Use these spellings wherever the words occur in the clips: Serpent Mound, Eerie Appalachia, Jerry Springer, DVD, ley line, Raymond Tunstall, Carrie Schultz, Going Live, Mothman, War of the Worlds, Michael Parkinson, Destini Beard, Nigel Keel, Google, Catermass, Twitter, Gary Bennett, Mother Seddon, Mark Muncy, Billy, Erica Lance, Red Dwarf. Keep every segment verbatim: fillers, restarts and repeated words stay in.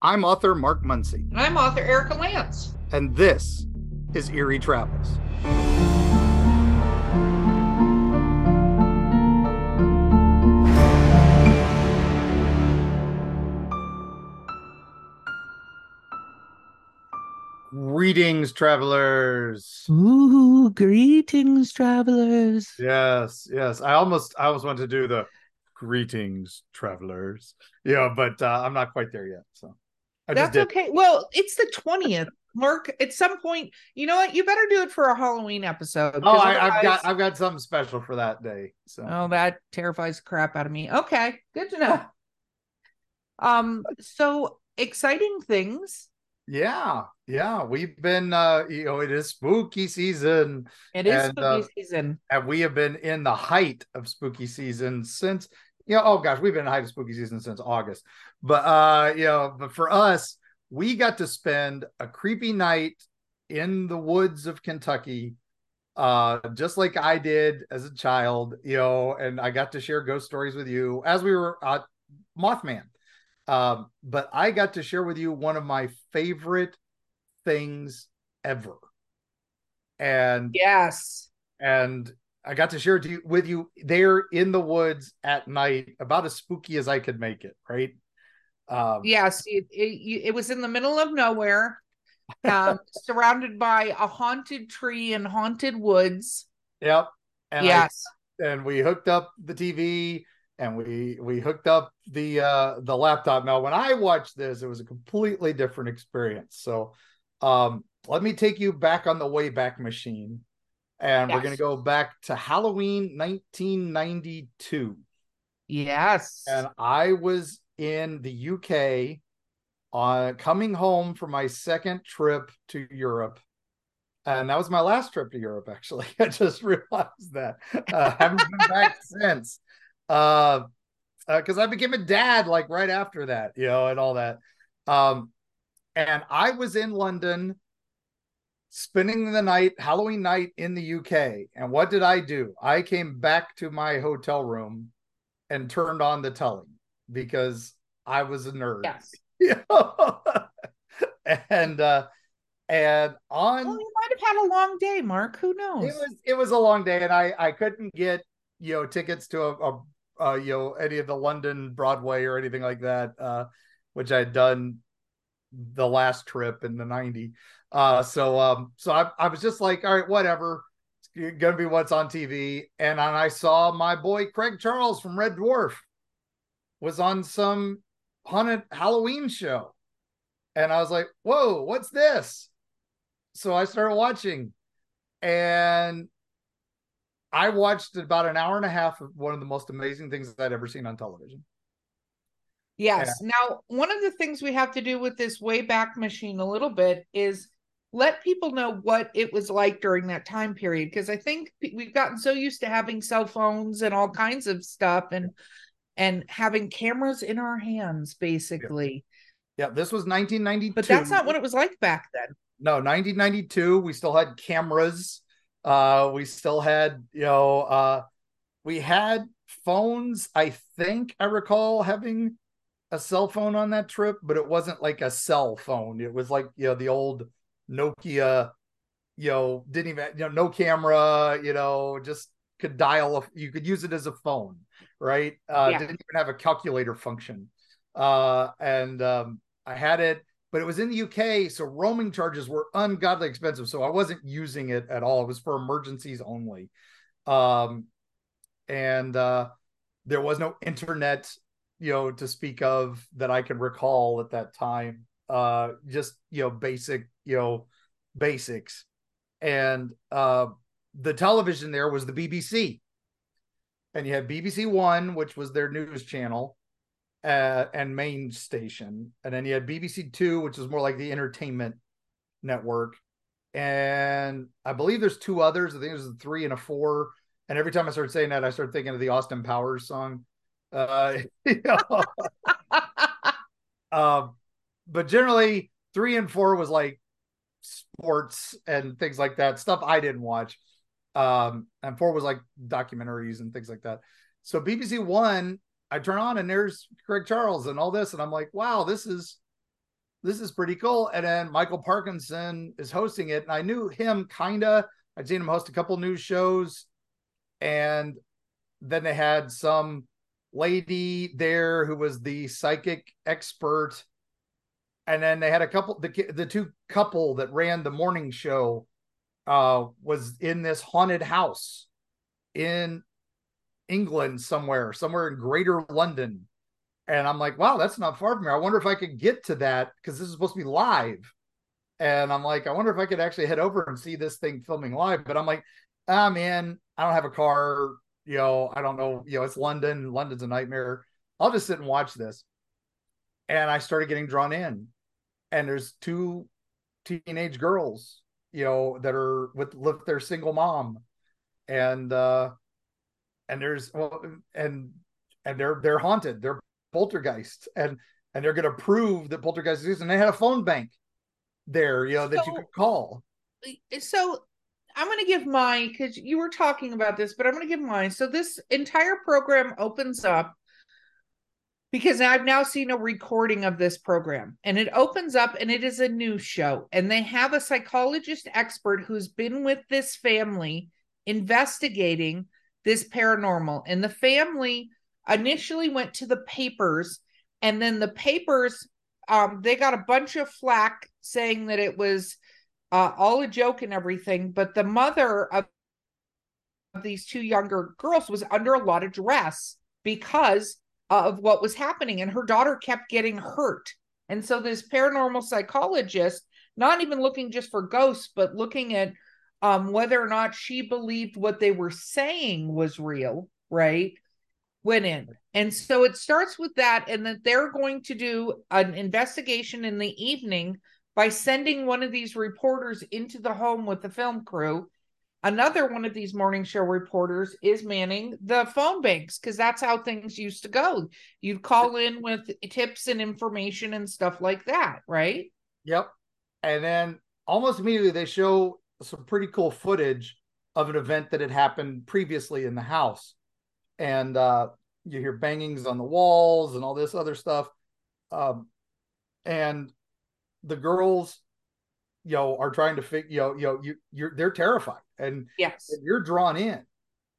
I'm author Mark Muncy. And I'm author Erica Lance. And this is Eerie Travels. Greetings, travelers. Ooh, greetings, travelers. Yes, yes. I almost, I almost wanted to do the greetings, travelers. Yeah, but uh, I'm not quite there yet. So I that's just okay. Well, it's the twentieth, Mark. At some point, you know what? You better do it for a Halloween episode. Oh, I, otherwise... I've got, I've got something special for that day. So oh, that terrifies the crap out of me. Okay, good to know. Um, so exciting things. Yeah, yeah, we've been, uh, you know, it is spooky season. It is and, spooky uh, season. And we have been in the height of spooky season since, you know, oh gosh, we've been in the height of spooky season since August. But, uh, you know, but for us, we got to spend a creepy night in the woods of Kentucky, uh, just like I did as a child, you know, and I got to share ghost stories with you as we were at Mothman. Um, but I got to share with you one of my favorite things ever. And yes, and I got to share it to you, with you there in the woods at night, about as spooky as I could make it. Right. Um, yes. It, it, it was in the middle of nowhere, um, surrounded by a haunted tree and haunted woods. Yep. And yes. I, and we hooked up the T V and we, we hooked up the uh, the laptop. Now, when I watched this, it was a completely different experience. So um, let me take you back on the Wayback Machine. And yes. We're going to go back to Halloween nineteen ninety-two. Yes. And I was in the U K on, coming home from my second trip to Europe. And that was my last trip to Europe, actually. I just realized that. Uh, haven't been back since. Uh, because uh, I became a dad like right after that, you know, and all that. Um, and I was in London spending the night, Halloween night in the U K. And what did I do? I came back to my hotel room and turned on the telly because I was a nerd. Yes. You know? and uh, and on. Well, you might have had a long day, Mark. Who knows? It was it was a long day, and I I couldn't get, you know, tickets to a, a uh, you know, any of the London Broadway or anything like that, uh, which I had done the last trip in the nineties. Uh, so, um, so I, I was just like, all right, whatever. It's going to be what's on T V. And, and I saw my boy, Craig Charles from Red Dwarf was on some haunted Halloween show. And I was like, whoa, what's this? So I started watching, and I watched about an hour and a half of one of the most amazing things that I'd ever seen on television. Yes. Yeah. Now, one of the things we have to do with this Wayback Machine a little bit is let people know what it was like during that time period. Because I think we've gotten so used to having cell phones and all kinds of stuff and, and having cameras in our hands, basically. Yeah. Yeah, this was nineteen ninety-two. But that's not what it was like back then. No, nineteen ninety-two, we still had cameras. Uh, we still had, you know, uh, we had phones. I think I recall having a cell phone on that trip, but it wasn't like a cell phone. It was like, you know, the old Nokia, you know, didn't even, you know, no camera, you know, just could dial, a, you could use it as a phone, right? Uh, yeah. Didn't even have a calculator function. Uh, and um, I had it. But it was in the U K, so roaming charges were ungodly expensive. So I wasn't using it at all. It was for emergencies only. Um, and uh, there was no internet, you know, to speak of that I can recall at that time. Uh, just, you know, basic, you know, basics. And uh, the television there was the B B C. And you had B B C One, which was their news channel. Uh, and main station, and then you had B B C Two, which is more like the entertainment network, and I believe there's two others. I think there's a three and a four. And every time I start saying that, I start thinking of the Austin Powers song. Uh, you know. um, but generally, three and four was like sports and things like that, stuff I didn't watch, um, and four was like documentaries and things like that. So B B C One, I turn on and there's Craig Charles and all this. And I'm like, wow, this is this is pretty cool. And then Michael Parkinson is hosting it. And I knew him kind of. I'd seen him host a couple news shows. And then they had some lady there who was the psychic expert. And then they had a couple, the, the two couple that ran the morning show uh, was in this haunted house in England somewhere, somewhere in Greater London. And I'm like, wow, that's not far from here. I wonder if I could get to that, because this is supposed to be live. And I'm like, I wonder if I could actually head over and see this thing filming live. But I'm like, ah, man, I don't have a car. You know, I don't know. You know, it's London. London's a nightmare. I'll just sit and watch this. And I started getting drawn in. And there's two teenage girls, you know, that are with, with their single mom. And, uh, and there's, well, and, and they're, they're haunted. They're poltergeists, and and they're going to prove that poltergeist is, and they had a phone bank there, you know, so, that you could call. So I'm going to give mine, because you were talking about this, but I'm going to give mine. So this entire program opens up, because I've now seen a recording of this program, and it opens up and it is a news show, and they have a psychologist expert who's been with this family investigating this paranormal, and the family initially went to the papers, and then the papers, um, they got a bunch of flack saying that it was uh, all a joke and everything. But the mother of these two younger girls was under a lot of duress because of what was happening, and her daughter kept getting hurt. And so this paranormal psychologist, not even looking just for ghosts, but looking at um, whether or not she believed what they were saying was real, right? Went in. And so it starts with that, and that they're going to do an investigation in the evening by sending one of these reporters into the home with the film crew. Another one of these morning show reporters is manning the phone banks, because that's how things used to go. You'd call in with tips and information and stuff like that, right? Yep. And then almost immediately they show some pretty cool footage of an event that had happened previously in the house. And uh, you hear bangings on the walls and all this other stuff. Um, and the girls, you know, are trying to figure, you know, you know, you, you're, they're terrified, and yes, and you're drawn in.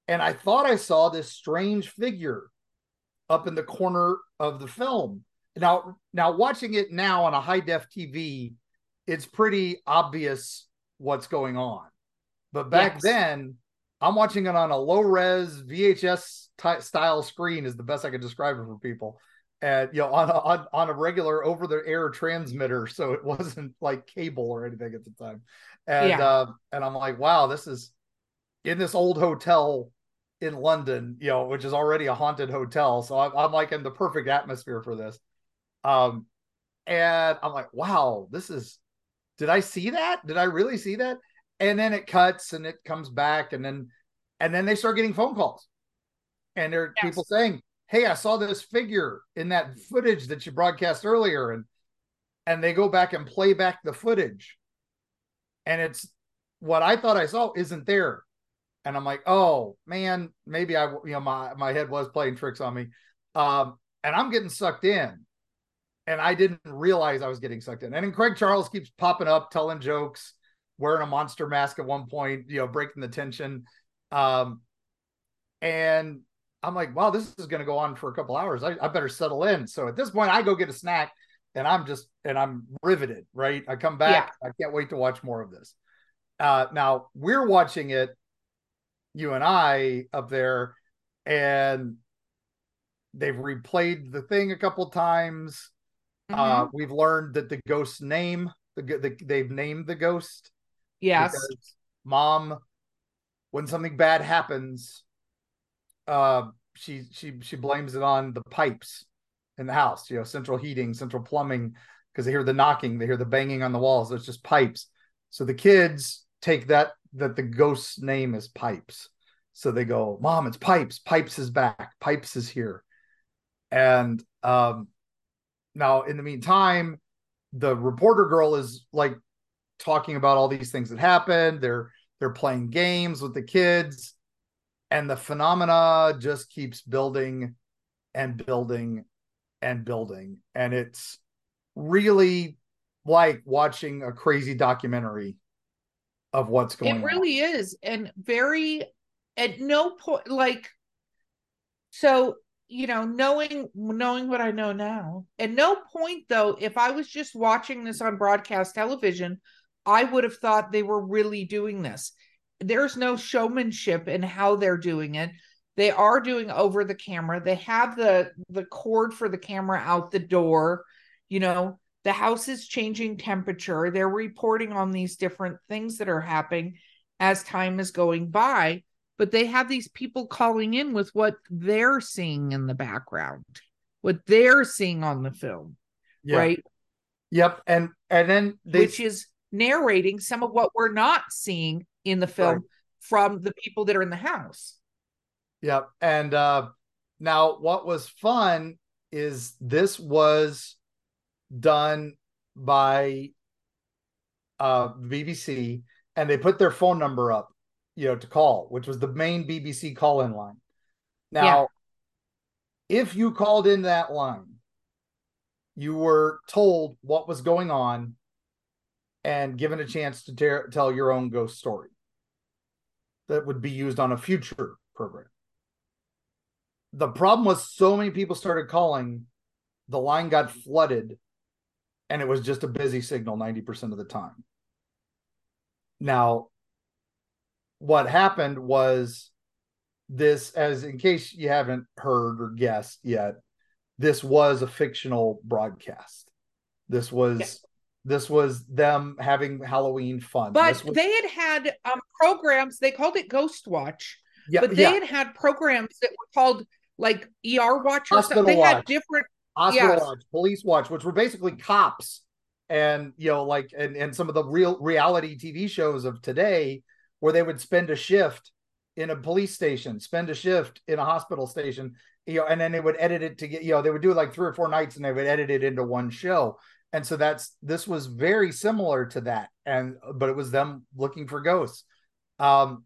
And I thought I saw this strange figure up in the corner of the film. Now, now watching it now on a high def T V, it's pretty obvious what's going on. But back yes. then, I'm watching it on a low res V H S ty- style screen is the best I can describe it for people. And, you know, on a, on, on a regular over the air transmitter. So it wasn't like cable or anything at the time. And, yeah. uh, and I'm like, wow, this is in this old hotel in London, you know, which is already a haunted hotel. So I'm, I'm like in the perfect atmosphere for this. Um, and I'm like, wow, this is, did I see that? Did I really see that? And then it cuts and it comes back. And then, and then they start getting phone calls, and there are yes. people saying, hey, I saw this figure in that footage that you broadcast earlier. And, and they go back and play back the footage, and it's what I thought I saw isn't there. And I'm like, oh man, maybe I, you know, my, my head was playing tricks on me. Um, and I'm getting sucked in, and I didn't realize I was getting sucked in. And then Craig Charles keeps popping up, telling jokes, wearing a monster mask at one point, you know, breaking the tension. Um, and I'm like, wow, this is going to go on for a couple hours. I, I better settle in. So at this point I go get a snack, and I'm just, and I'm riveted, right? I come back. Yeah. I can't wait to watch more of this. Uh, now we're watching it, you and I up there, and they've replayed the thing a couple times. Mm-hmm. Uh, we've learned that the ghost's name, the, the, they've named the ghost. Yes. Because mom, when something bad happens, uh, she she she blames it on the pipes in the house, you know, central heating, central plumbing, because they hear the knocking, they hear the banging on the walls. It's just pipes. So the kids take that that the ghost's name is Pipes. So they go, Mom, it's Pipes. Pipes is back. Pipes is here. And um, now in the meantime, the reporter girl is like talking about all these things that happened. They're they're playing games with the kids, and the phenomena just keeps building and building and building. And it's really like watching a crazy documentary of what's going on. It really on. is. And very, at no point, like, so, you know, knowing, knowing what I know now, at no point, though, if I was just watching this on broadcast television, I would have thought they were really doing this. There's no showmanship in how they're doing it. They are doing over the camera. They have the, the cord for the camera out the door. You know, the house is changing temperature. They're reporting on these different things that are happening as time is going by. But they have these people calling in with what they're seeing in the background, what they're seeing on the film, yeah. right? Yep. And and then they... Which is narrating some of what we're not seeing in the film right. from the people that are in the house. Yep. And uh, now what was fun is this was done by uh, B B C, and they put their phone number up, you know, to call, which was the main B B C call-in line. Now, yeah. if you called in that line, you were told what was going on and given a chance to ter- tell your own ghost story that would be used on a future program. The problem was so many people started calling, the line got flooded, and it was just a busy signal ninety percent of the time. Now, what happened was this, as in case you haven't heard or guessed yet, this was a fictional broadcast. This was... Yeah. This was them having Halloween fun. But was- they had had um, programs. They called it Ghostwatch. Yeah, but they yeah. had had programs that were called like E R Watch or Hospital something. They watch. had different. Hospital yes. Watch, Police Watch, which were basically cops. And, you know, like, and, and some of the real reality T V shows of today where they would spend a shift in a police station, spend a shift in a hospital station, you know, and then they would edit it to get, you know, they would do it like three or four nights and they would edit it into one show. And so that's, this was very similar to that. And, but it was them looking for ghosts. Um,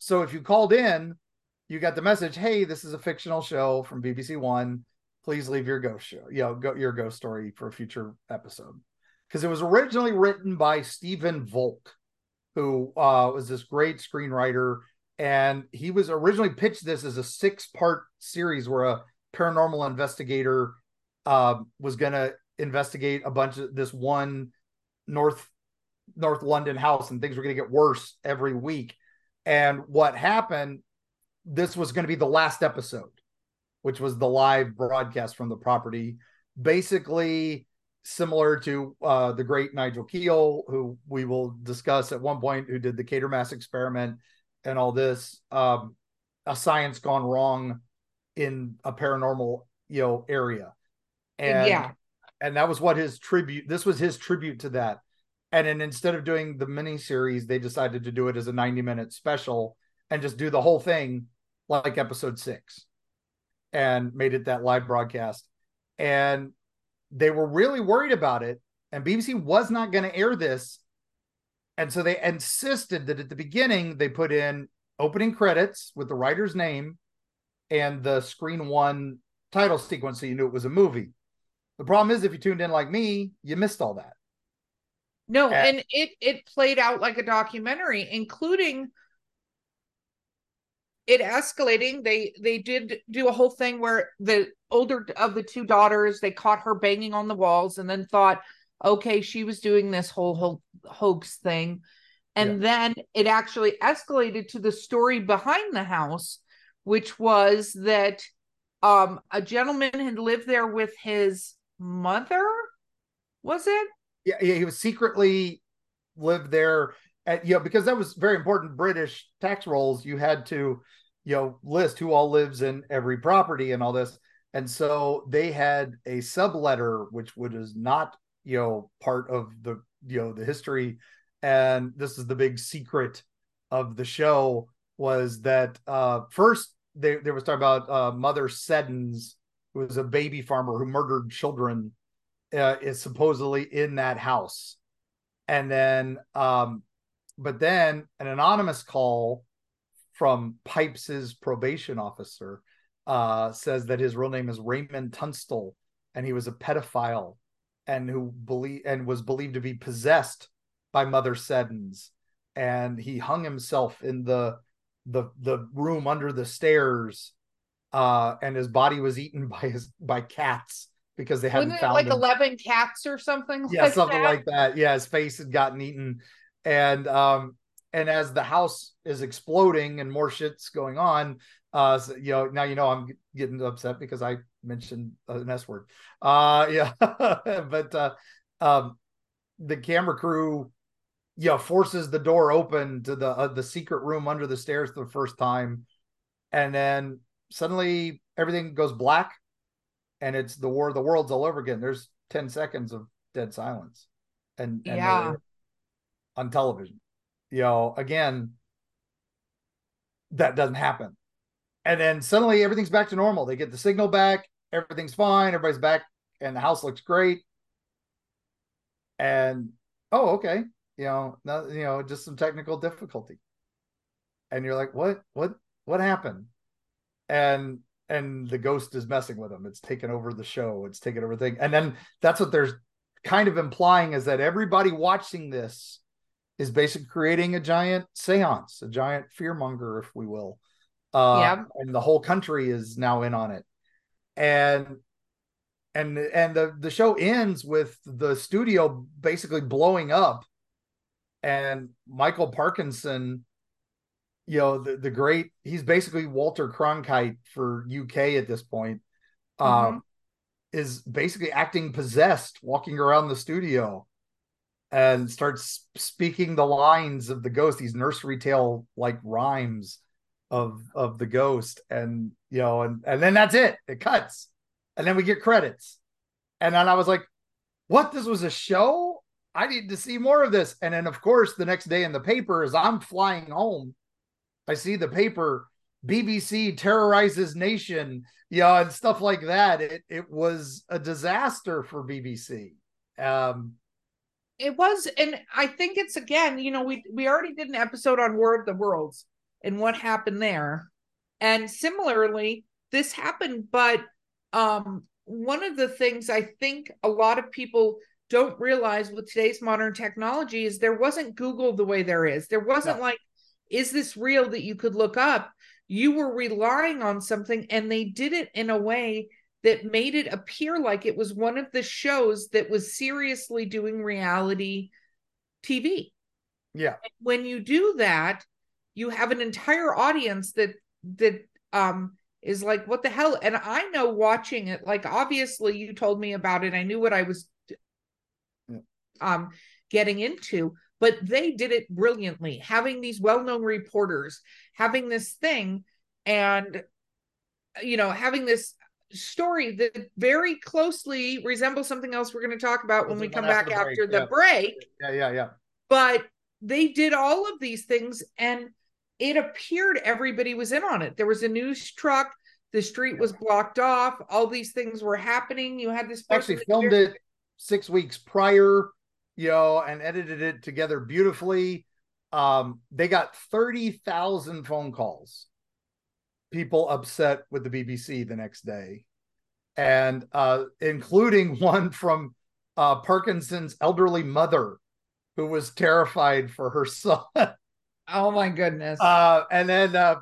so if you called in, you got the message, hey, this is a fictional show from B B C One. Please leave your ghost show, you know, go, your ghost story for a future episode. Cause it was originally written by Stephen Volk, who uh, was this great screenwriter. And he was originally pitched this as a six part series where a paranormal investigator uh, was going to investigate a bunch of this one North North London house, and things were going to get worse every week. And what happened, this was going to be the last episode, which was the live broadcast from the property, basically similar to uh, the great Nigel Keel, who we will discuss at one point, who did the Catermass experiment and all this, um, a science gone wrong in a paranormal, you know, area. And yeah. And that was what his tribute, this was his tribute to that. And then instead of doing the miniseries, they decided to do it as a ninety minute special and just do the whole thing like episode six, and made it that live broadcast. And they were really worried about it. And B B C was not going to air this. And so they insisted that at the beginning, they put in opening credits with the writer's name and the Screen One title sequence, so you knew it was a movie. The problem is, if you tuned in like me, you missed all that. No, and, and it it played out like a documentary, including it escalating. They they did do a whole thing where the older of the two daughters, they caught her banging on the walls and then thought, okay, she was doing this whole, whole hoax thing. And yeah. then it actually escalated to the story behind the house, which was that um, a gentleman had lived there with his mother, was it? Yeah, yeah, he was secretly lived there at, you know, because that was very important British tax rolls. You had to, you know, list who all lives in every property and all this. And so they had a subletter, which would is not, you know, part of the, you know, the history. And this is the big secret of the show, was that uh, first they, they was talking about uh, Mother Seddon's, who was a baby farmer who murdered children, uh, is supposedly in that house. And then, um, but then an anonymous call from Pipes's probation officer uh, says that his real name is Raymond Tunstall, and he was a pedophile. and who believe and was believed to be possessed by Mother Seddon's, and he hung himself in the the the room under the stairs, uh, and his body was eaten by his by cats because they hadn't found like him. eleven cats or something. Yeah, like something that? like that. Yeah, his face had gotten eaten, and um, and as the house is exploding and more shit's going on, uh, so, you know, now you know I'm getting upset because I mentioned an S word. Uh, yeah, but uh, um, the camera crew, yeah, forces the door open to the uh, the secret room under the stairs for the first time, and then suddenly everything goes black, and it's the War of the Worlds all over again. There's ten seconds of dead silence, and, and yeah, on television, you know, again, that doesn't happen, and then suddenly everything's back to normal. They get the signal back, everything's fine, everybody's back, and the house looks great, and oh, okay. You know, not, you know, just some technical difficulty, and you're like, what, what, what happened? And and the ghost is messing with them. It's taken over the show. It's taken over thing. And then that's what they're kind of implying, is that everybody watching this is basically creating a giant seance, a giant fearmonger, if we will. Uh, yeah. And the whole country is now in on it. And and and the the show ends with the studio basically blowing up. And Michael Parkinson, you know, the, the great, he's basically Walter Cronkite for U K at this point, mm-hmm. um, is basically acting possessed, walking around the studio and starts speaking the lines of the ghost, these nursery tale like rhymes of of the ghost. And, you know, and, and then that's it. It cuts. And then we get credits. And then I was like, what? This was a show? I need to see more of this. And then, of course, the next day in the paper, as I'm flying home, I see the paper, B B C terrorizes nation, you know, and stuff like that. It it was a disaster for B B C. Um, it was. And I think it's, again, you know, we, we already did an episode on War of the Worlds and what happened there. And similarly, this happened. But um, one of the things I think a lot of people don't realize with today's modern technology is there wasn't Google the way there is. There wasn't no. like, is this real, that you could look up? You were relying on something, and they did it in a way that made it appear like it was one of the shows that was seriously doing reality T V. Yeah. And when you do that, you have an entire audience that, that, um, is like, what the hell? And I know watching it, like, obviously you told me about it. I knew what I was um getting into, but they did it brilliantly, having these well-known reporters, having this thing, and, you know, having this story that very closely resembles something else we're going to talk about when we come back after the break. Yeah, yeah, yeah. But they did all of these things, and it appeared everybody was in on it. There was a news truck, the street was blocked off, all these things were happening. You had this person actually filmed it six weeks prior, you know, and edited it together beautifully. Um, they got thirty thousand phone calls, people upset with the B B C the next day, and uh, including one from uh, Parkinson's elderly mother, who was terrified for her son. Oh, my goodness. Uh, and then uh,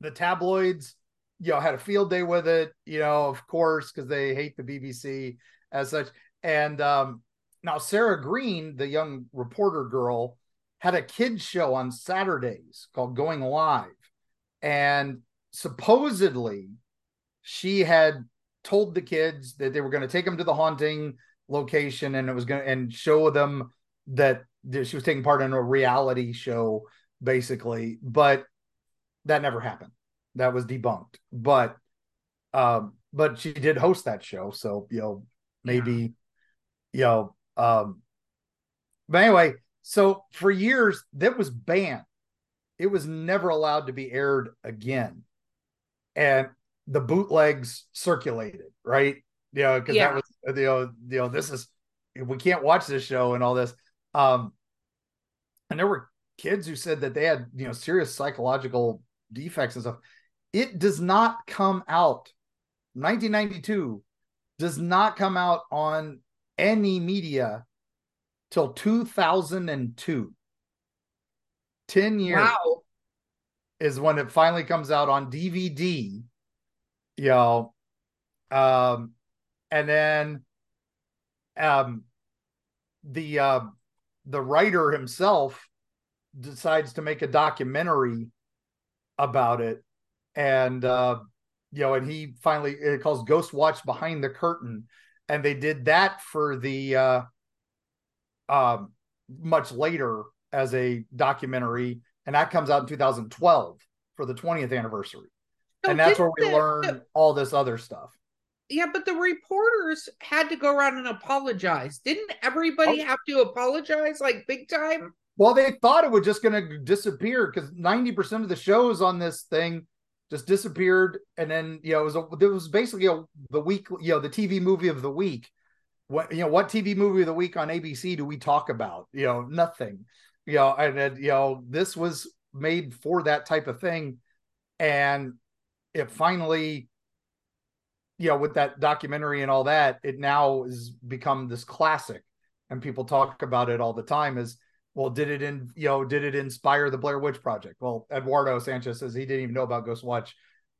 the tabloids, you know, had a field day with it, you know, of course, because they hate the B B C as such. And um, now, Sarah Green, the young reporter girl, had a kids show on Saturdays called Going Live. And supposedly she had told the kids that they were going to take them to the haunting location, and it was going to and show them that she was taking part in a reality show, basically. But that never happened. That was debunked. But um, but she did host that show. So, you know, maybe. You know, um, but anyway, so for years, that was banned. It was never allowed to be aired again. And the bootlegs circulated, right? You know, because yeah. that was, you know, you know, this is, we can't watch this show and all this. Um, and there were kids who said that they had, you know, serious psychological defects and stuff. It does not come out. nineteen ninety-two does not come out on any media till two thousand two. ten years wow. is when it finally comes out on D V D, you know. Um, and then um, the uh, the writer himself decides to make a documentary about it. And, uh, you know, and he finally, it calls Ghostwatch Behind the Curtain. And they did that for the, uh, um, much later as a documentary. And that comes out in two thousand twelve for the twentieth anniversary. So and that's where we the, learn the, all this other stuff. Yeah. But the reporters had to go around and apologize. Didn't everybody oh. have to apologize like big time? Well, they thought it was just going to disappear because ninety percent of the shows on this thing just disappeared. And then, you know, it was, a, it was basically a, the week, you know, the T V movie of the week. What, you know, what T V movie of the week on A B C do we talk about? You know, nothing, you know, and then, you know, this was made for that type of thing. And it finally, you know, with that documentary and all that, it now has become this classic and people talk about it all the time as, well, did it in you know did it inspire the Blair Witch Project? Well, Eduardo Sanchez says he didn't even know about Ghostwatch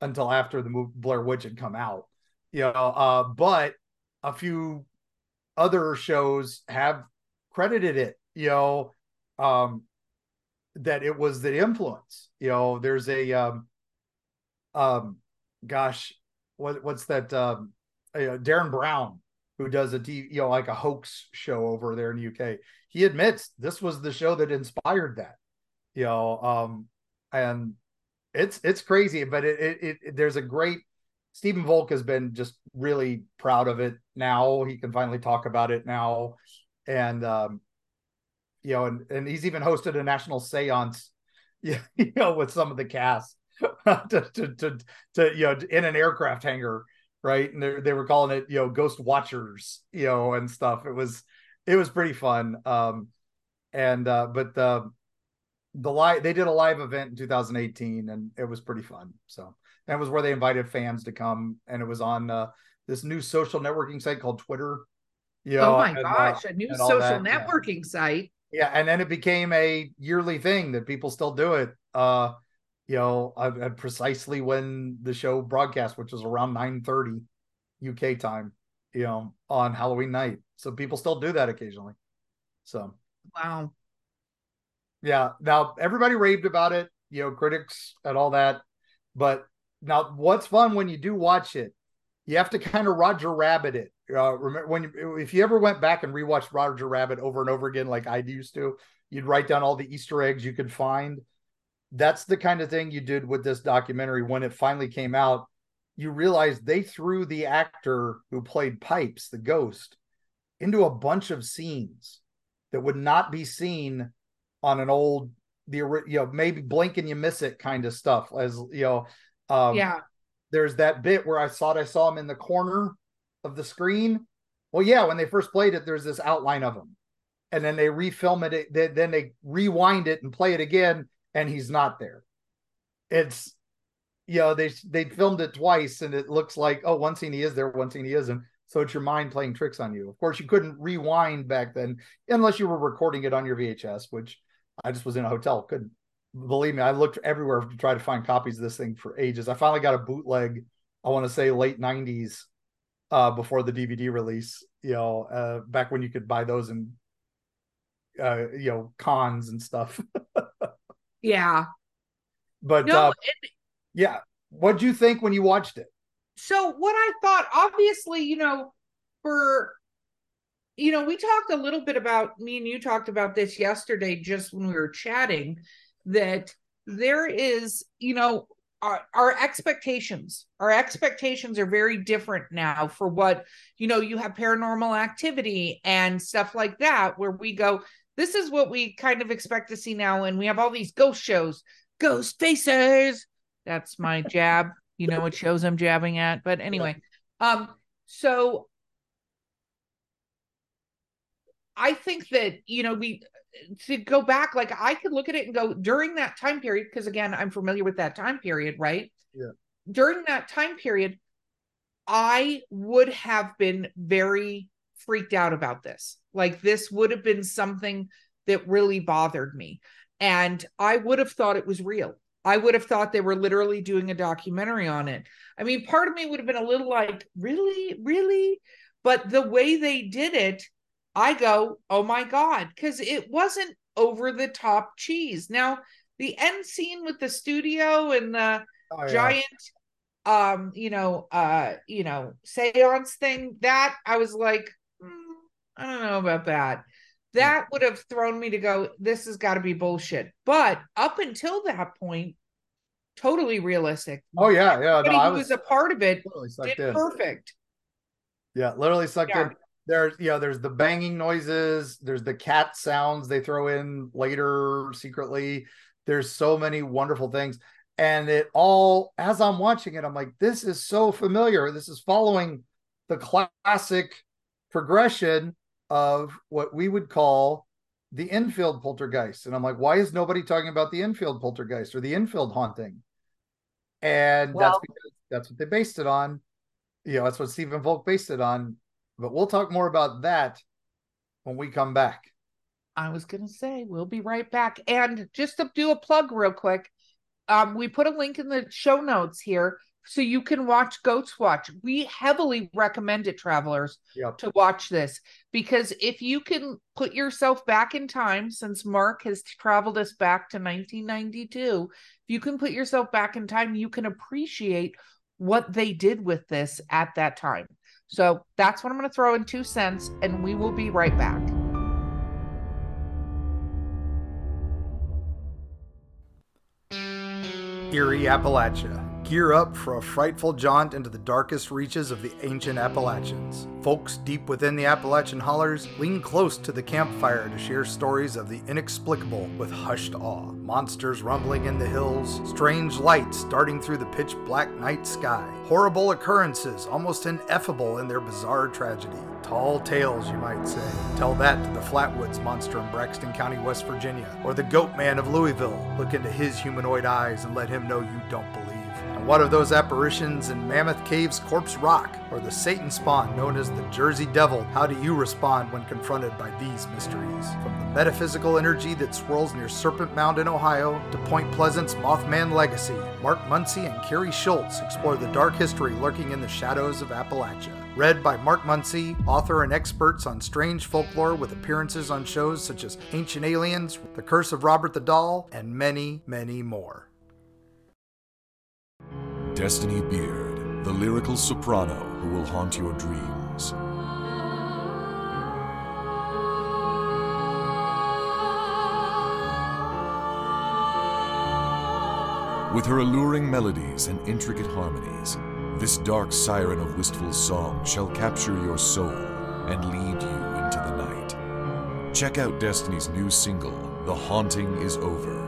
until after the movie Blair Witch had come out. You know, uh, but a few other shows have credited it. You know, um, that it was the influence. You know, there's a, um, um, gosh, what what's that? Um, uh, Derren Brown, who does a T V, you know, like a hoax show over there in the U K. He admits this was the show that inspired that, you know, um, and it's, it's crazy, but it, it, it, there's a great, Stephen Volk has been just really proud of it. Now he can finally talk about it now. And, um, you know, and, and he's even hosted a national seance, you know, with some of the cast to, to, to, to, you know, in an aircraft hangar. Right. And they, they were calling it, you know, Ghost Watchers, you know, and stuff. It was, it was pretty fun. Um, and, uh, but, uh, the live, they did a live event in two thousand eighteen and it was pretty fun. So that was where they invited fans to come. And it was on, uh, this new social networking site called Twitter. You know, oh my and, gosh, uh, a new social that, networking yeah. site. Yeah. And then it became a yearly thing that people still do it. Uh, You know, uh, precisely when the show broadcast, which was around nine thirty U K time, you know, on Halloween night. So people still do that occasionally. So. Wow. Yeah. Now, everybody raved about it, you know, critics and all that. But now what's fun when you do watch it, you have to kind of Roger Rabbit it. Uh, remember when you, if you ever went back and rewatched Roger Rabbit over and over again, like I used to, you'd write down all the Easter eggs you could find. That's the kind of thing you did with this documentary. When it finally came out, you realized they threw the actor who played Pipes, the ghost, into a bunch of scenes that would not be seen on an old, the you know, maybe blink and you miss it kind of stuff. As you know, um, yeah, there's that bit where I thought I saw him in the corner of the screen. Well, yeah, when they first played it, there's this outline of him, and then they refilm it. They, then they rewind it and play it again. And he's not there. It's, you know, they they filmed it twice and it looks like, oh, one scene he is there, one scene he isn't. So it's your mind playing tricks on you. Of course, you couldn't rewind back then unless you were recording it on your V H S, which I just was in a hotel. Couldn't believe me. I looked everywhere to try to find copies of this thing for ages. I finally got a bootleg, I want to say late nineties, uh, before the D V D release, you know, uh, back when you could buy those in, uh, you know, cons and stuff. Yeah. But no, uh, it, yeah. What'd you think when you watched it? So what I thought, obviously, you know, for, you know, we talked a little bit about, me and you talked about this yesterday, just when we were chatting, that there is, you know, our, our expectations, our expectations are very different now for what, you know, you have Paranormal Activity and stuff like that, where we go, this is what we kind of expect to see now. And we have all these ghost shows, ghost faces. That's my jab. You know what shows I'm jabbing at. But anyway, um, so I think that, you know, we to go back, like I could look at it and go during that time period, because again, I'm familiar with that time period, right? Yeah. During that time period, I would have been very freaked out about this. Like, this would have been something that really bothered me. And I would have thought it was real. I would have thought they were literally doing a documentary on it. I mean, part of me would have been a little like, really, really? But the way they did it, I go, oh my God, because it wasn't over the top cheese. Now, the end scene with the studio and the oh, yeah. giant, um, you know, uh, you know, seance thing, that I was like, mm, I don't know about that. That would have thrown me to go, this has got to be bullshit. But up until that point, totally realistic. Oh, yeah. Yeah. Everybody no, who I was, was a part of it did in. perfect. Yeah. Literally sucked yeah. in. There's, you know, there's the banging noises. There's the cat sounds they throw in later secretly. There's so many wonderful things. And it all, as I'm watching it, I'm like, this is so familiar. This is following the classic progression of what we would call the Enfield Poltergeist. And I'm like, why is nobody talking about the Enfield Poltergeist or the Enfield Haunting? And well, that's because that's what they based it on. You know, that's what Stephen Volk based it on. But we'll talk more about that when we come back. I was going to say, we'll be right back. And just to do a plug real quick, um, we put a link in the show notes here so you can watch Ghostwatch. We heavily recommend it, travelers, yep. to watch this, because if you can put yourself back in time, since Mark has traveled us back to nineteen ninety-two, if you can put yourself back in time, you can appreciate what they did with this at that time. So that's what I'm going to throw in two cents, and we will be right back. Eerie Appalachia. Gear up for a frightful jaunt into the darkest reaches of the ancient Appalachians. Folks deep within the Appalachian hollers lean close to the campfire to share stories of the inexplicable with hushed awe. Monsters rumbling in the hills, strange lights darting through the pitch black night sky, horrible occurrences almost ineffable in their bizarre tragedy. Tall tales, you might say. Tell that to the Flatwoods monster in Braxton County, West Virginia, or the goat man of Louisville. Look into his humanoid eyes and let him know you don't believe. What of those apparitions in Mammoth Cave's Corpse Rock, or the Satan spawn known as the Jersey Devil? How do you respond when confronted by these mysteries? From the metaphysical energy that swirls near Serpent Mound in Ohio to Point Pleasant's Mothman Legacy, Mark Muncy and Carrie Schultz explore the dark history lurking in the shadows of Appalachia. Read by Mark Muncy, author and experts on strange folklore with appearances on shows such as Ancient Aliens, The Curse of Robert the Doll, and many, many more. Destini Beard, the lyrical soprano who will haunt your dreams. With her alluring melodies and intricate harmonies, this dark siren of wistful song shall capture your soul and lead you into the night. Check out Destini's new single, The Haunting Is Over,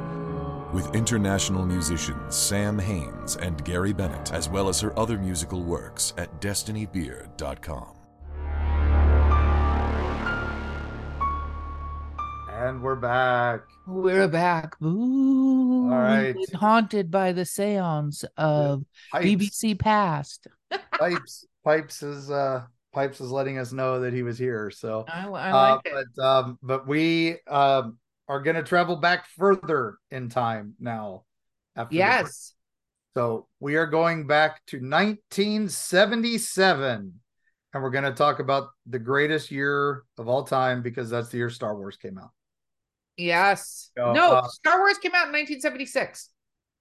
with international musicians Sam Haynes and Gary Bennett, as well as her other musical works at destiny beard dot com. And we're back. We're back. Ooh, all right. Haunted by the seance of Pipes. B B C Past. Pipes. Pipes is uh, Pipes is letting us know that he was here. So I, I like uh, it. But, um, but we... Um, are going to travel back further in time now. After yes. So we are going back to nineteen seventy-seven, and we're going to talk about the greatest year of all time, because that's the year Star Wars came out. Yes. So, no, uh, Star Wars came out in nineteen seventy-six.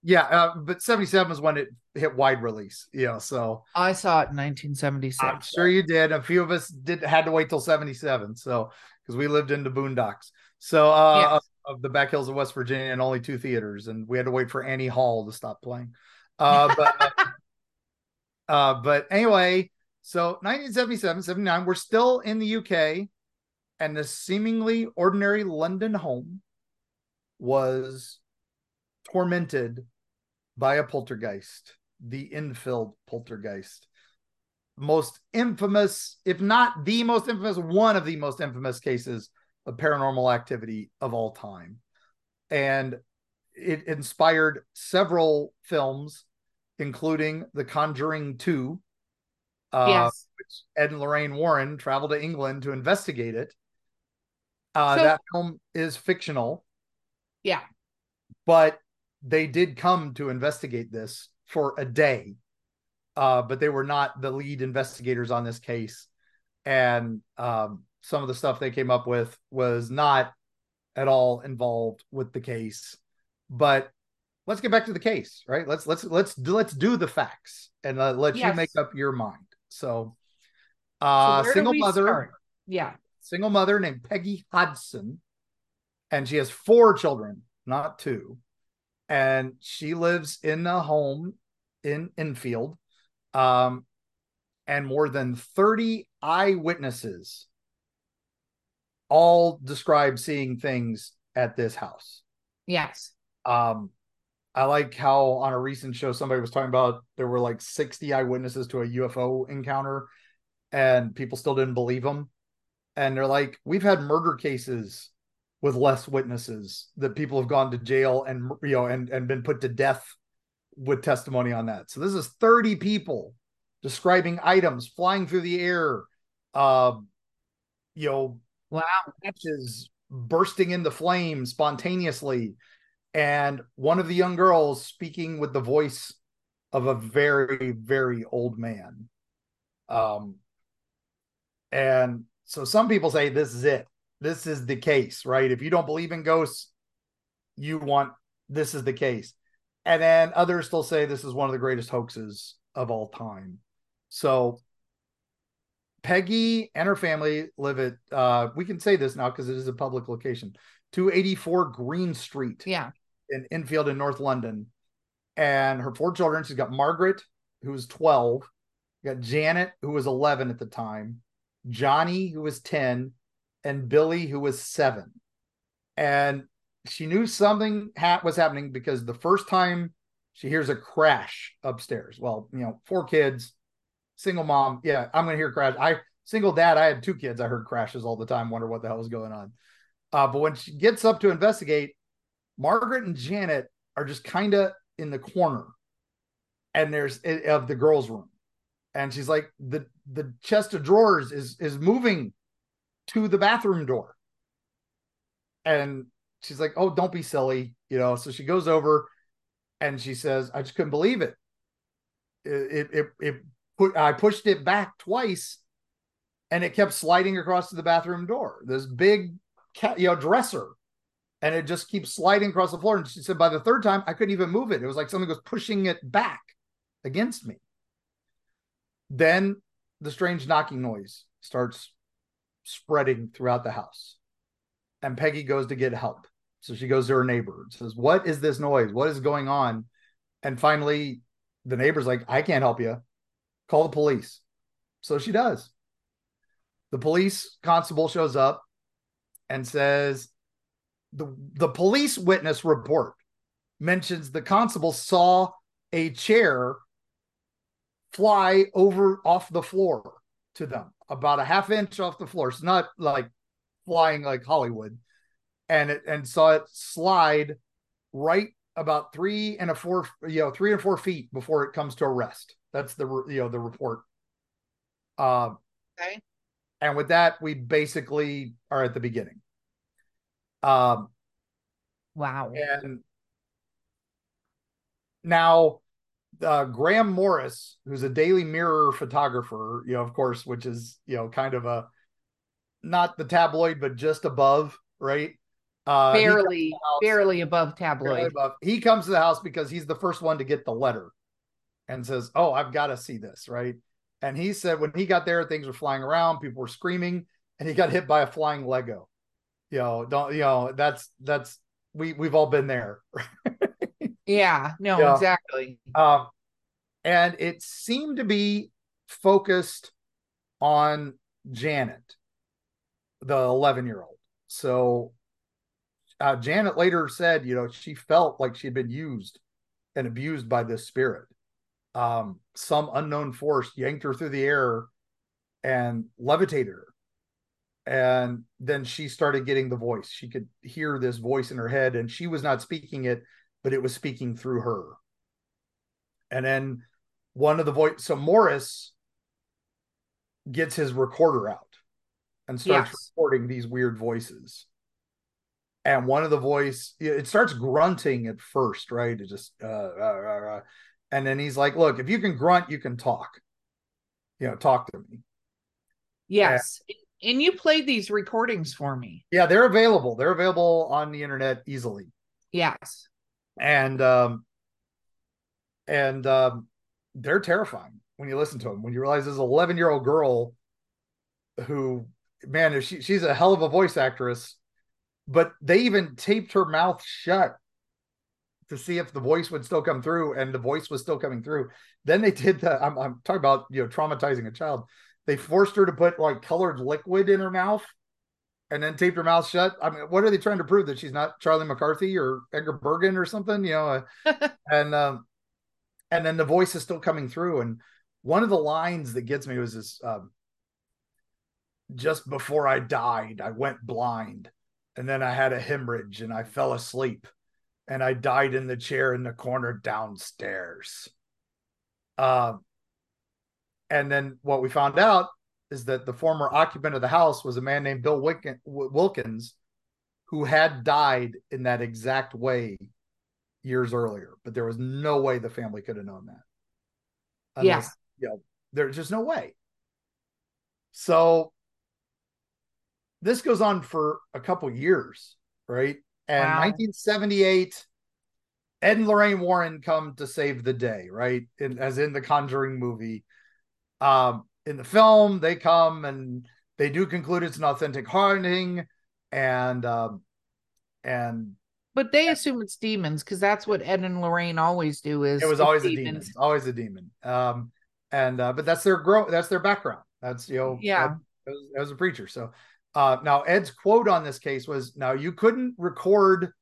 Yeah. Uh, but seventy-seven is when it hit wide release. Yeah. So I saw it in nineteen seventy-six. I'm sure you did. A few of us did had to wait till seventy-seven. So, because we lived in the boondocks. So uh, yes. of, of the back hills of West Virginia, and only two theaters, and we had to wait for Annie Hall to stop playing. Uh, but uh, but anyway, so nineteen seventy-seven, seventy-nine, we're still in the U K, and this seemingly ordinary London home was tormented by a poltergeist, the Enfield Poltergeist. Most infamous, if not the most infamous, one of the most infamous cases of paranormal activity of all time. And it inspired several films, including The Conjuring two, uh, yes. which Ed and Lorraine Warren travel to England to investigate it. Uh, so, that film is fictional. Yeah. But they did come to investigate this for a day. Uh, but they were not the lead investigators on this case. And um, some of the stuff they came up with was not at all involved with the case. But let's get back to the case, right? Let's let's let's let's do the facts and uh, let yes. you make up your mind. So, uh, so single mother, start? yeah, single mother named Peggy Hudson, and she has four children, not two, and she lives in a home in Enfield. Um, and more than thirty eyewitnesses all describe seeing things at this house. Yes. Um, I like how on a recent show, somebody was talking about there were like sixty eyewitnesses to a U F O encounter and people still didn't believe them. And they're like, we've had murder cases with less witnesses that people have gone to jail and, you know, and, and been put to death with testimony on that. So this is thirty people describing items flying through the air, uh, you know, wow, matches bursting into flame spontaneously, and one of the young girls speaking with the voice of a very, very old man. Um, and so some people say this is it. This is the case, right? If you don't believe in ghosts, you want this is the case. And then others still say this is one of the greatest hoaxes of all time. So Peggy and her family live at, uh, we can say this now because it is a public location, two eighty-four Green Street yeah. in Enfield in North London. And her four children, she's got Margaret, who was twelve, you got Janet, who was eleven at the time, Johnny, who was ten, and Billy, who was seven. And she knew something ha- was happening because the first time she hears a crash upstairs. Well, you know, four kids, single mom. Yeah, I'm going to hear crash. I single dad. I had two kids. I heard crashes all the time. Wonder what the hell was going on. Uh, but when she gets up to investigate, Margaret and Janet are just kind of in the corner, and there's of the girls' room, and she's like, the the chest of drawers is is moving to the bathroom door, and she's like, oh, don't be silly, you know. So she goes over and she says, I just couldn't believe it. It, it, it, put, I pushed it back twice and it kept sliding across to the bathroom door. This big, cat, you know, dresser. And it just keeps sliding across the floor. And she said, by the third time, I couldn't even move it. It was like something was pushing it back against me. Then the strange knocking noise starts spreading throughout the house. And Peggy goes to get help. So she goes to her neighbor and says, what is this noise? What is going on? And finally, the neighbor's like, I can't help you. Call the police. So she does. The police constable shows up and says, the, the police witness report mentions the constable saw a chair fly over off the floor to them, about a half inch off the floor. It's not like flying like Hollywood. And it and saw it slide right about three and a four, you know, three or four feet before it comes to rest. That's the you know the report. Uh, okay. And with that, we basically are at the beginning. Um, wow. And now, uh, Graham Morris, who's a Daily Mirror photographer, you know, of course, which is you know kind of a not the tabloid, but just above, right? Uh, barely, barely above tabloid. Barely above. He comes to the house because he's the first one to get the letter and says, oh, I've got to see this, right? And he said when he got there, things were flying around, people were screaming, and he got hit by a flying Lego. You know, don't, you know, that's, that's, we, we've all been there. yeah, no, you know? exactly. Um, and it seemed to be focused on Janet, the eleven-year-old. So, Uh, Janet later said, you know, she felt like she'd been used and abused by this spirit. Um, some unknown force yanked her through the air and levitated her. And then she started getting the voice. She could hear this voice in her head, and she was not speaking it, but it was speaking through her. And then one of the voice, so Morris gets his recorder out and starts yes. recording these weird voices. And one of the voice, it starts grunting at first, right? It just, uh, uh, uh, and then he's like, look, if you can grunt, you can talk. You know, talk to me. Yes. And, and you played these recordings for me. Yeah, they're available. They're available on the internet easily. Yes. And, um, and um, they're terrifying when you listen to them. When you realize this eleven-year-old girl who, man, if she, she's a hell of a voice actress. But they even taped her mouth shut to see if the voice would still come through, and the voice was still coming through. Then they did the, I'm, I'm talking about, you know, traumatizing a child. They forced her to put like colored liquid in her mouth and then taped her mouth shut. I mean, what are they trying to prove? That she's not Charlie McCarthy or Edgar Bergen or something, you know? and, um, and then the voice is still coming through. And one of the lines that gets me was this, um, just before I died, I went blind. And then I had a hemorrhage and I fell asleep and I died in the chair in the corner downstairs. Uh, and then what we found out is that the former occupant of the house was a man named Bill Wilkins, who had died in that exact way years earlier, but there was no way the family could have known that. Unless, yeah. You know, there's just no way. So this goes on for a couple years, right? And wow. nineteen seventy-eight, Ed and Lorraine Warren come to save the day, right? In, as in the Conjuring movie. Um, in the film, they come and they do conclude it's an authentic haunting. And, um, and but they assume it's demons, because that's what Ed and Lorraine always do. Is it was always a demon, always a demon. Um, and uh, but that's their grow, that's their background. That's you know, yeah, that was, that was a preacher, so. Uh, now, Ed's quote on this case was, now, you couldn't record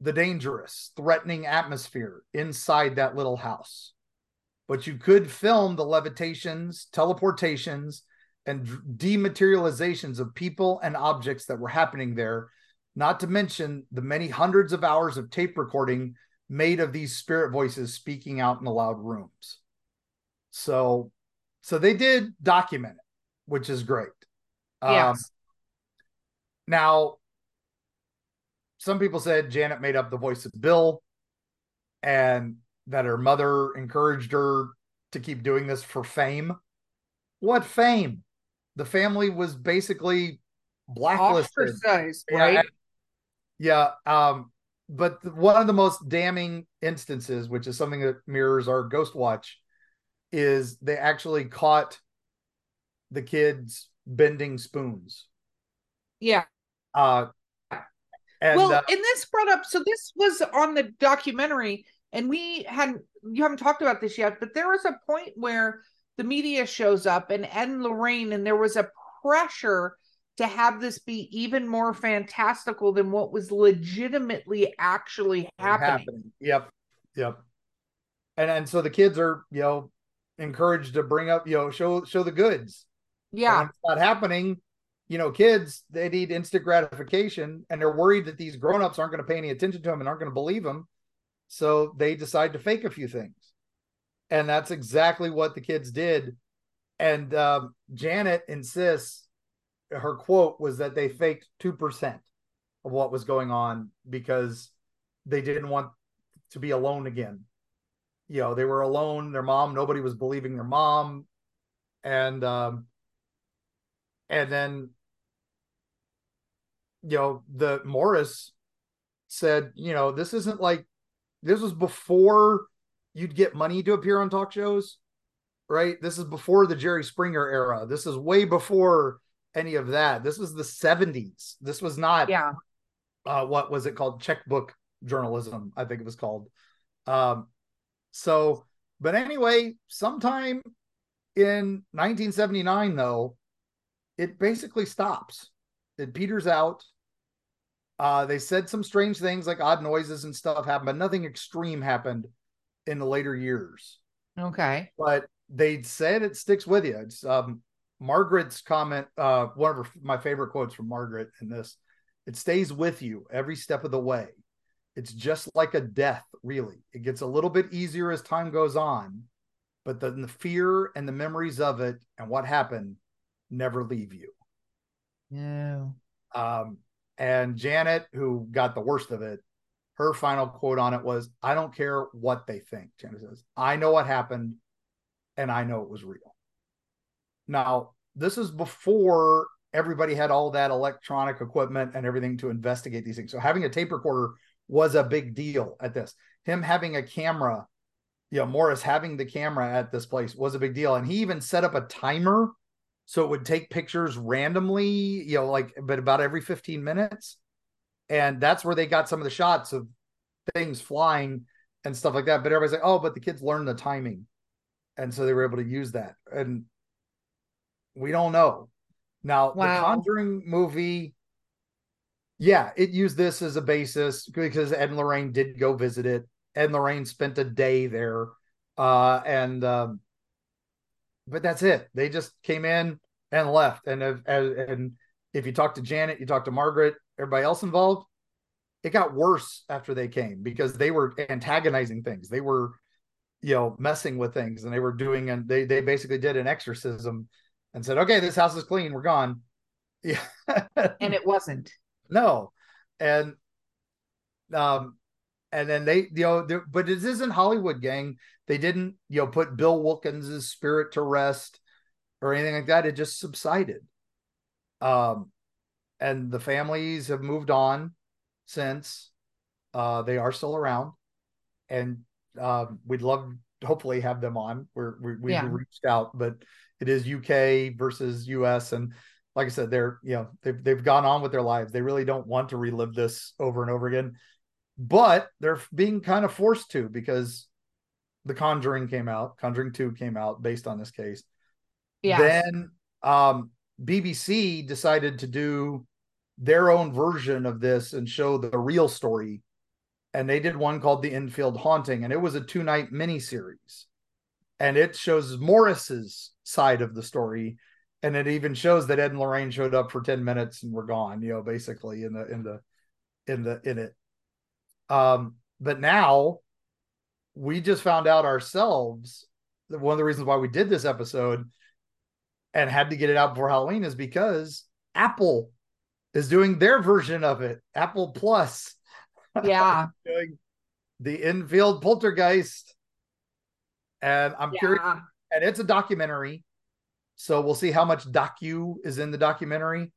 the dangerous, threatening atmosphere inside that little house, but you could film the levitations, teleportations, and dematerializations of people and objects that were happening there, not to mention the many hundreds of hours of tape recording made of these spirit voices speaking out in the loud rooms. So, so they did document it, which is great. Yes. Um, Now, some people said Janet made up the voice of Bill and that her mother encouraged her to keep doing this for fame. What fame? The family was basically blacklisted. Ostracized, right? Yeah. yeah um, but the, one of the most damning instances, which is something that mirrors our Ghostwatch, is they actually caught the kids bending spoons. Yeah. Uh, and, well, uh, and this brought up, so this was on the documentary, and we hadn't, you haven't talked about this yet, but there was a point where the media shows up and Ed and Lorraine, and there was a pressure to have this be even more fantastical than what was legitimately actually happening. happening. Yep. Yep. And and so the kids are, you know, encouraged to bring up, you know, show, show the goods. Yeah. It's not happening. You know, kids, they need instant gratification, and they're worried that these grown-ups aren't going to pay any attention to them and aren't going to believe them. So they decide to fake a few things. And that's exactly what the kids did. And um, Janet insists, her quote was that they faked two percent of what was going on because they didn't want to be alone again. You know, they were alone, their mom, nobody was believing their mom. And, um, and then, you know, the Morris said, you know, this isn't like, this was before you'd get money to appear on talk shows, right? This is before the Jerry Springer era. This is way before any of that. This was the seventies. This was not, yeah. uh, what was it called? Checkbook journalism, I think it was called. Um, so, but anyway, sometime in nineteen seventy-nine, though, it basically stops. It peters out. Uh, they said some strange things like odd noises and stuff happened, but nothing extreme happened in the later years. Okay. But they said it sticks with you. It's um, Margaret's comment, uh, one of her, my favorite quotes from Margaret in this, it stays with you every step of the way. It's just like a death, really. It gets a little bit easier as time goes on, but then the fear and the memories of it and what happened never leave you. Yeah. Um, and Janet, who got the worst of it, her final quote on it was, "I don't care what they think," Janet says. "I know what happened, and I know it was real." Now, this is before everybody had all that electronic equipment and everything to investigate these things. So having a tape recorder was a big deal at this. Him having a camera, you know, Morris having the camera at this place was a big deal. And he even set up a timer so it would take pictures randomly, you know, like, but about every fifteen minutes. And that's where they got some of the shots of things flying and stuff like that. But everybody's like, oh, but the kids learned the timing. And so they were able to use that. And we don't know. Now, wow. The Conjuring movie, yeah, it used this as a basis because Ed and Lorraine did go visit it. Ed and Lorraine spent a day there. Uh, and um, But that's it. They just came in and left. And, uh, and if you talk to Janet, you talk to Margaret, everybody else involved, it got worse after they came because they were antagonizing things. They were, you know, messing with things, and they were doing, and they, they basically did an exorcism and said, okay, this house is clean. We're gone. Yeah. And it wasn't. No. And, um, and then they, you know, but this isn't Hollywood, gang. They didn't, you know, put Bill Wilkins' spirit to rest or anything like that. It just subsided. Um, And the families have moved on since. Uh, they are still around. And uh, we'd love to hopefully have them on. We're, we we yeah. reached out, but it is U K versus U S. And like I said, they're, you know, they've, they've gone on with their lives. They really don't want to relive this over and over again. But they're being kind of forced to because The Conjuring came out. Conjuring two came out based on this case. Yeah. Then um, B B C decided to do their own version of this and show the real story. And they did one called The Enfield Haunting, and it was a two night miniseries, and it shows Morris's side of the story. And it even shows that Ed and Lorraine showed up for ten minutes and were gone, you know, basically in the, in the, in the, in it. Um, but now we just found out ourselves that one of the reasons why we did this episode and had to get it out before Halloween is because Apple is doing their version of it. Apple Plus. Yeah. Doing The Enfield Poltergeist. And I'm yeah. curious. And it's a documentary. So we'll see how much docu is in the documentary.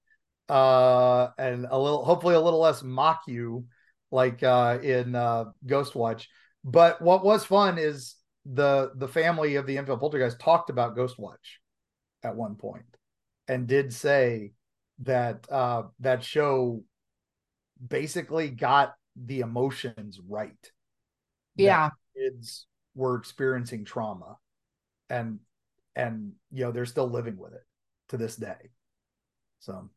Uh, and a little, hopefully a little less mock you like uh, in uh, Ghostwatch. But what was fun is the, the family of the Enfield Poltergeist talked about Ghostwatch at one point and did say that uh that show basically got the emotions right. Yeah, kids were experiencing trauma and and you know they're still living with it to this day. So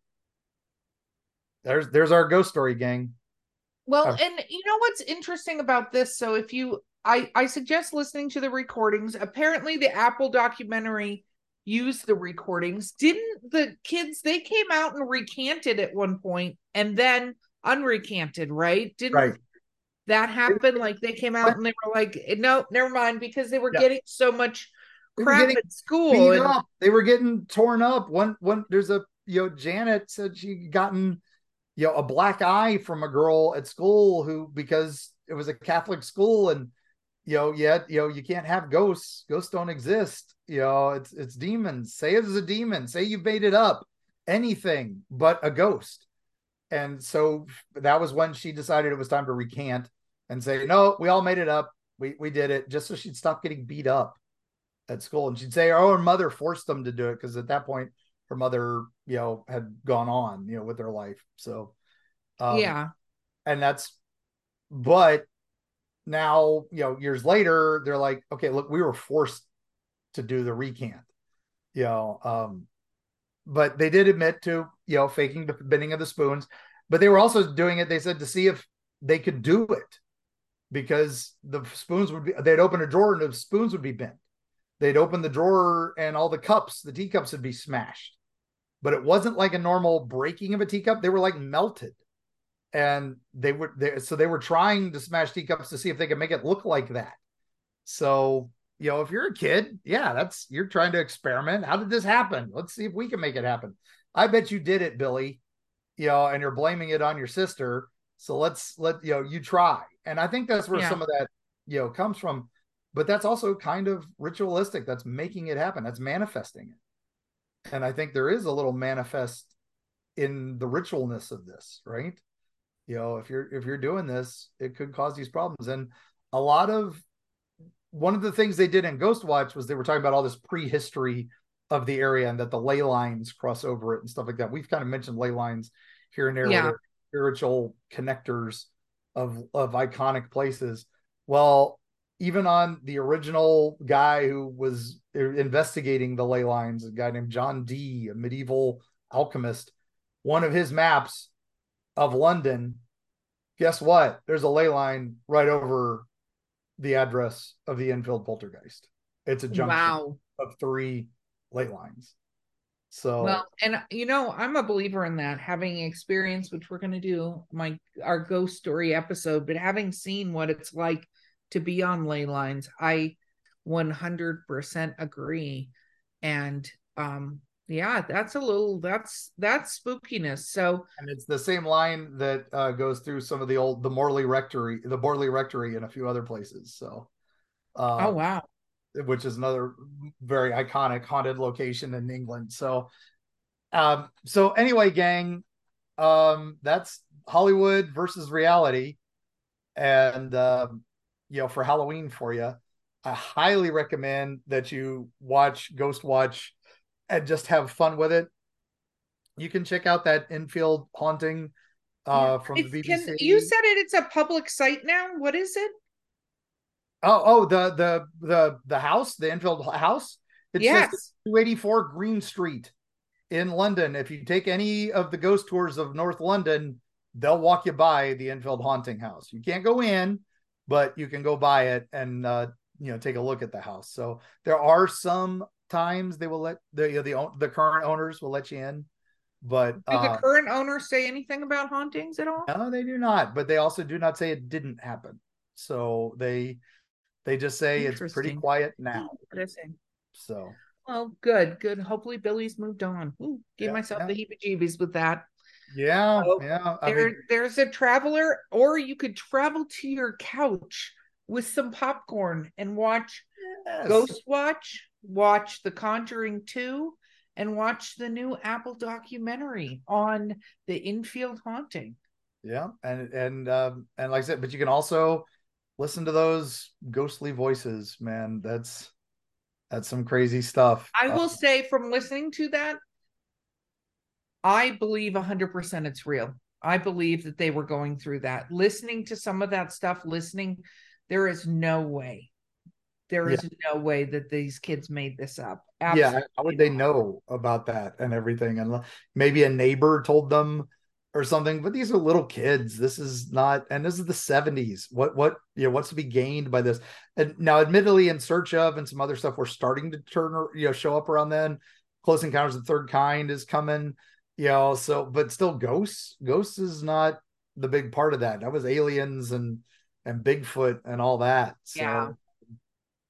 there's there's our ghost story, gang. Well, uh, and you know what's interesting about this, so if you I I suggest listening to the recordings. Apparently the Apple documentary use the recordings. Didn't the kids, they came out and recanted at one point and then unrecanted, right? Didn't right. that happen? Like they came out and they were like, no, never mind, because they were yeah. getting so much crap at school. And they were getting torn up. One, one, there's a, you know, Janet said she'd gotten, you know, a black eye from a girl at school who, because it was a Catholic school and, you know, yet, you know, you can't have ghosts. Ghosts don't exist. You know, it's it's demons. Say it's a demon. Say you made it up. Anything but a ghost. And so that was when she decided it was time to recant and say, no, we all made it up. We we did it, just so she'd stop getting beat up at school. And she'd say, oh, her mother forced them to do it. Because at that point, her mother, you know, had gone on, you know, with her life. So, um, yeah. And that's, but now, you know, years later, they're like, okay, look, we were forced to do the recant, you know, um, but they did admit to, you know, faking the bending of the spoons, but they were also doing it, they said, to see if they could do it, because the spoons would be, they'd open a drawer and the spoons would be bent. They'd open the drawer and all the cups, the teacups would be smashed, but it wasn't like a normal breaking of a teacup. They were like melted. And they were there, so they were trying to smash teacups to see if they could make it look like that. So you know, if you're a kid, yeah, that's, you're trying to experiment. How did this happen? Let's see if we can make it happen. I bet you did it, Billy, you know, and you're blaming it on your sister. So let's let, you know, you try. And I think that's where yeah. some of that, you know, comes from, but that's also kind of ritualistic. That's making it happen. That's manifesting it. And I think there is a little manifest in the ritualness of this, right? You know, if you're, if you're doing this, it could cause these problems. And a lot of, one of the things they did in Ghostwatch was they were talking about all this prehistory of the area and that the ley lines cross over it and stuff like that. We've kind of mentioned ley lines here and there, yeah. spiritual connectors of, of iconic places. Well, even on the original guy who was investigating the ley lines, a guy named John Dee, a medieval alchemist, one of his maps of London, guess what? There's a ley line right over the address of the Enfield Poltergeist. It's a junction wow. of three ley lines. So, well, and you know, I'm a believer in that, having experience, which we're going to do my, our ghost story episode, but having seen what it's like to be on ley lines, I one hundred percent agree. And, um, yeah, that's a little, that's, that's spookiness. So, and it's the same line that uh, goes through some of the old, the Morley Rectory, the Morley Rectory and a few other places. So, uh, oh, wow. Which is another very iconic haunted location in England. So, um, so anyway, gang, um, that's Hollywood versus reality. And, um, you know, for Halloween for you, I highly recommend that you watch Ghostwatch and just have fun with it. You can check out that Enfield Haunting uh, from it, the B B C. Can, you said it. It's a public site now. What is it? Oh, oh, the the the the house, the Enfield house. It yes. says two eighty-four Green Street in London. If you take any of the ghost tours of North London, they'll walk you by the Enfield Haunting house. You can't go in, but you can go by it and uh, you know, take a look at the house. So there are some times they will let the you know, the the current owners will let you in, but do the uh, current owners say anything about hauntings at all? No, they do not. But they also do not say it didn't happen. So they they just say it's pretty quiet now. So well, good, good. Hopefully, Billy's moved on. Ooh, gave yeah, myself yeah. the heebie-jeebies with that. Yeah, so yeah. I there, mean, there's a traveler, or you could travel to your couch with some popcorn and watch yes. Ghostwatch. Watch The Conjuring two and watch the new Apple documentary on the Enfield Haunting. Yeah, and and um, and like I said, but you can also listen to those ghostly voices, man. That's that's some crazy stuff. I will uh, say, from listening to that, I believe one hundred percent it's real. I believe that they were going through that. Listening to some of that stuff, listening, there is no way. There is yeah. no way that these kids made this up. Absolutely. Yeah, how would they know about that and everything? And maybe a neighbor told them or something. But these are little kids. This is not, and this is the seventies. What what you know? What's to be gained by this? And now, admittedly, In Search Of and some other stuff, we're starting to turn or you know show up around then. Close Encounters of the Third Kind is coming. You know, so but still, ghosts. Ghosts is not the big part of that. That was aliens and and Bigfoot and all that. So. Yeah.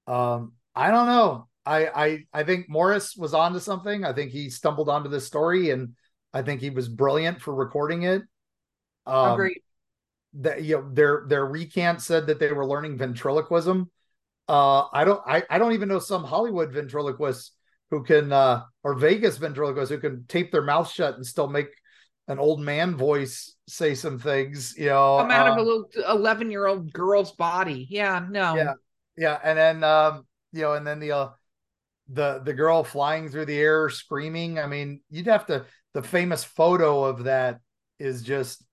Um, I don't know. I, I, I think Morris was onto something. I think he stumbled onto this story and I think he was brilliant for recording it. Um, Agreed. That, you know, their, their recant said that they were learning ventriloquism. Uh, I don't, I, I don't even know some Hollywood ventriloquists who can, uh, or Vegas ventriloquists who can tape their mouth shut and still make an old man voice say some things, you know, come out um, of a little eleven year old girl's body. Yeah, no. Yeah. Yeah, and then um, you know, and then the uh, the the girl flying through the air screaming. I mean, you'd have to. The famous photo of that is just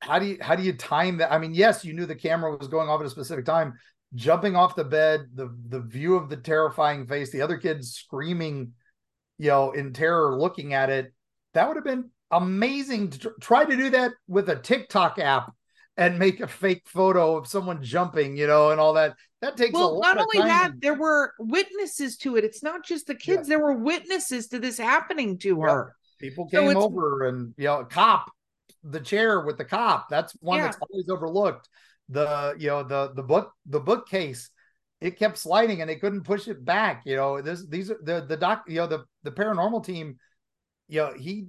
how do you how do you time that? I mean, yes, you knew the camera was going off at a specific time. Jumping off the bed, the the view of the terrifying face, the other kids screaming, you know, in terror, looking at it. That would have been amazing to tr- try to do that with a TikTok app. And make a fake photo of someone jumping, you know, and all that. That takes well, a lot of time. Well, not only that, there were witnesses to it. It's not just the kids. Yeah. There were witnesses to this happening to yeah. her. People came so over and, you know, a cop, the chair with the cop. That's one yeah. that's always overlooked. The, you know, the, the book, the bookcase it kept sliding and they couldn't push it back. You know, this, these are the, the doc, you know, the, the paranormal team, you know, he,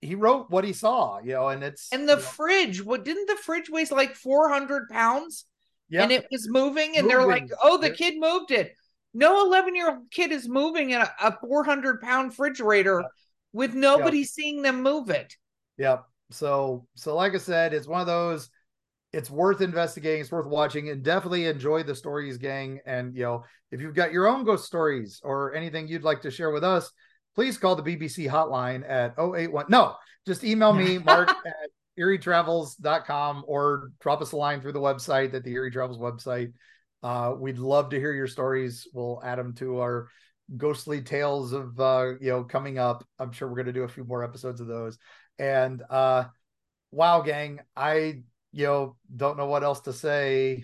he wrote what he saw, you know, and it's. And the fridge, what didn't the fridge weigh like four hundred pounds? Yep. And it was moving and moving. They're like, oh, the kid moved it. No eleven year old kid is moving in a, a four hundred pound refrigerator yeah. with nobody yeah. seeing them move it. Yep. So, so like I said, it's one of those, it's worth investigating. It's worth watching, and definitely enjoy the stories, gang. And, you know, if you've got your own ghost stories or anything you'd like to share with us, please call the B B C hotline at oh eight one. No, just email me, Mark at eerie travels dot com, or drop us a line through the website at the Eerie Travels website. Uh, we'd love to hear your stories. We'll add them to our ghostly tales of, uh, you know, coming up. I'm sure we're going to do a few more episodes of those. And uh, wow, gang, I, you know, don't know what else to say.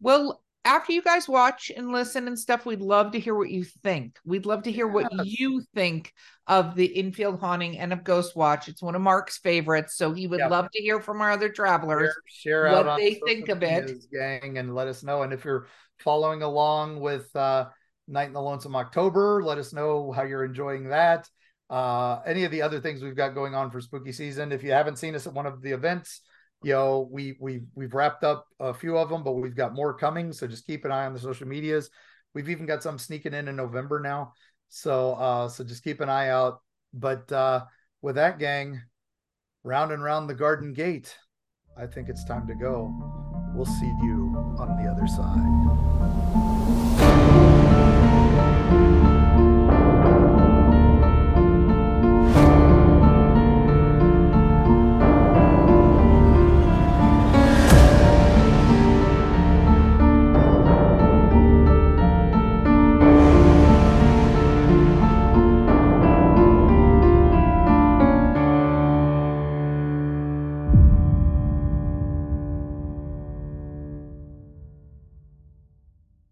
Well, after you guys watch and listen and stuff, we'd love to hear what you think. We'd love to hear yes. what you think of the Enfield Haunting and of Ghostwatch. It's one of Mark's favorites, so he would yep. love to hear from our other travelers share, share what out they think of it, gang, and let us know. And if you're following along with uh, Night in the Lonesome October, let us know how you're enjoying that. Uh, any of the other things we've got going on for spooky season. If you haven't seen us at one of the events, you know, we, we, we've wrapped up a few of them, but we've got more coming. So just keep an eye on the social medias. We've even got some sneaking in in November now. So, uh, so just keep an eye out. But uh, with that, gang, round and round the garden gate, I think it's time to go. We'll see you on the other side.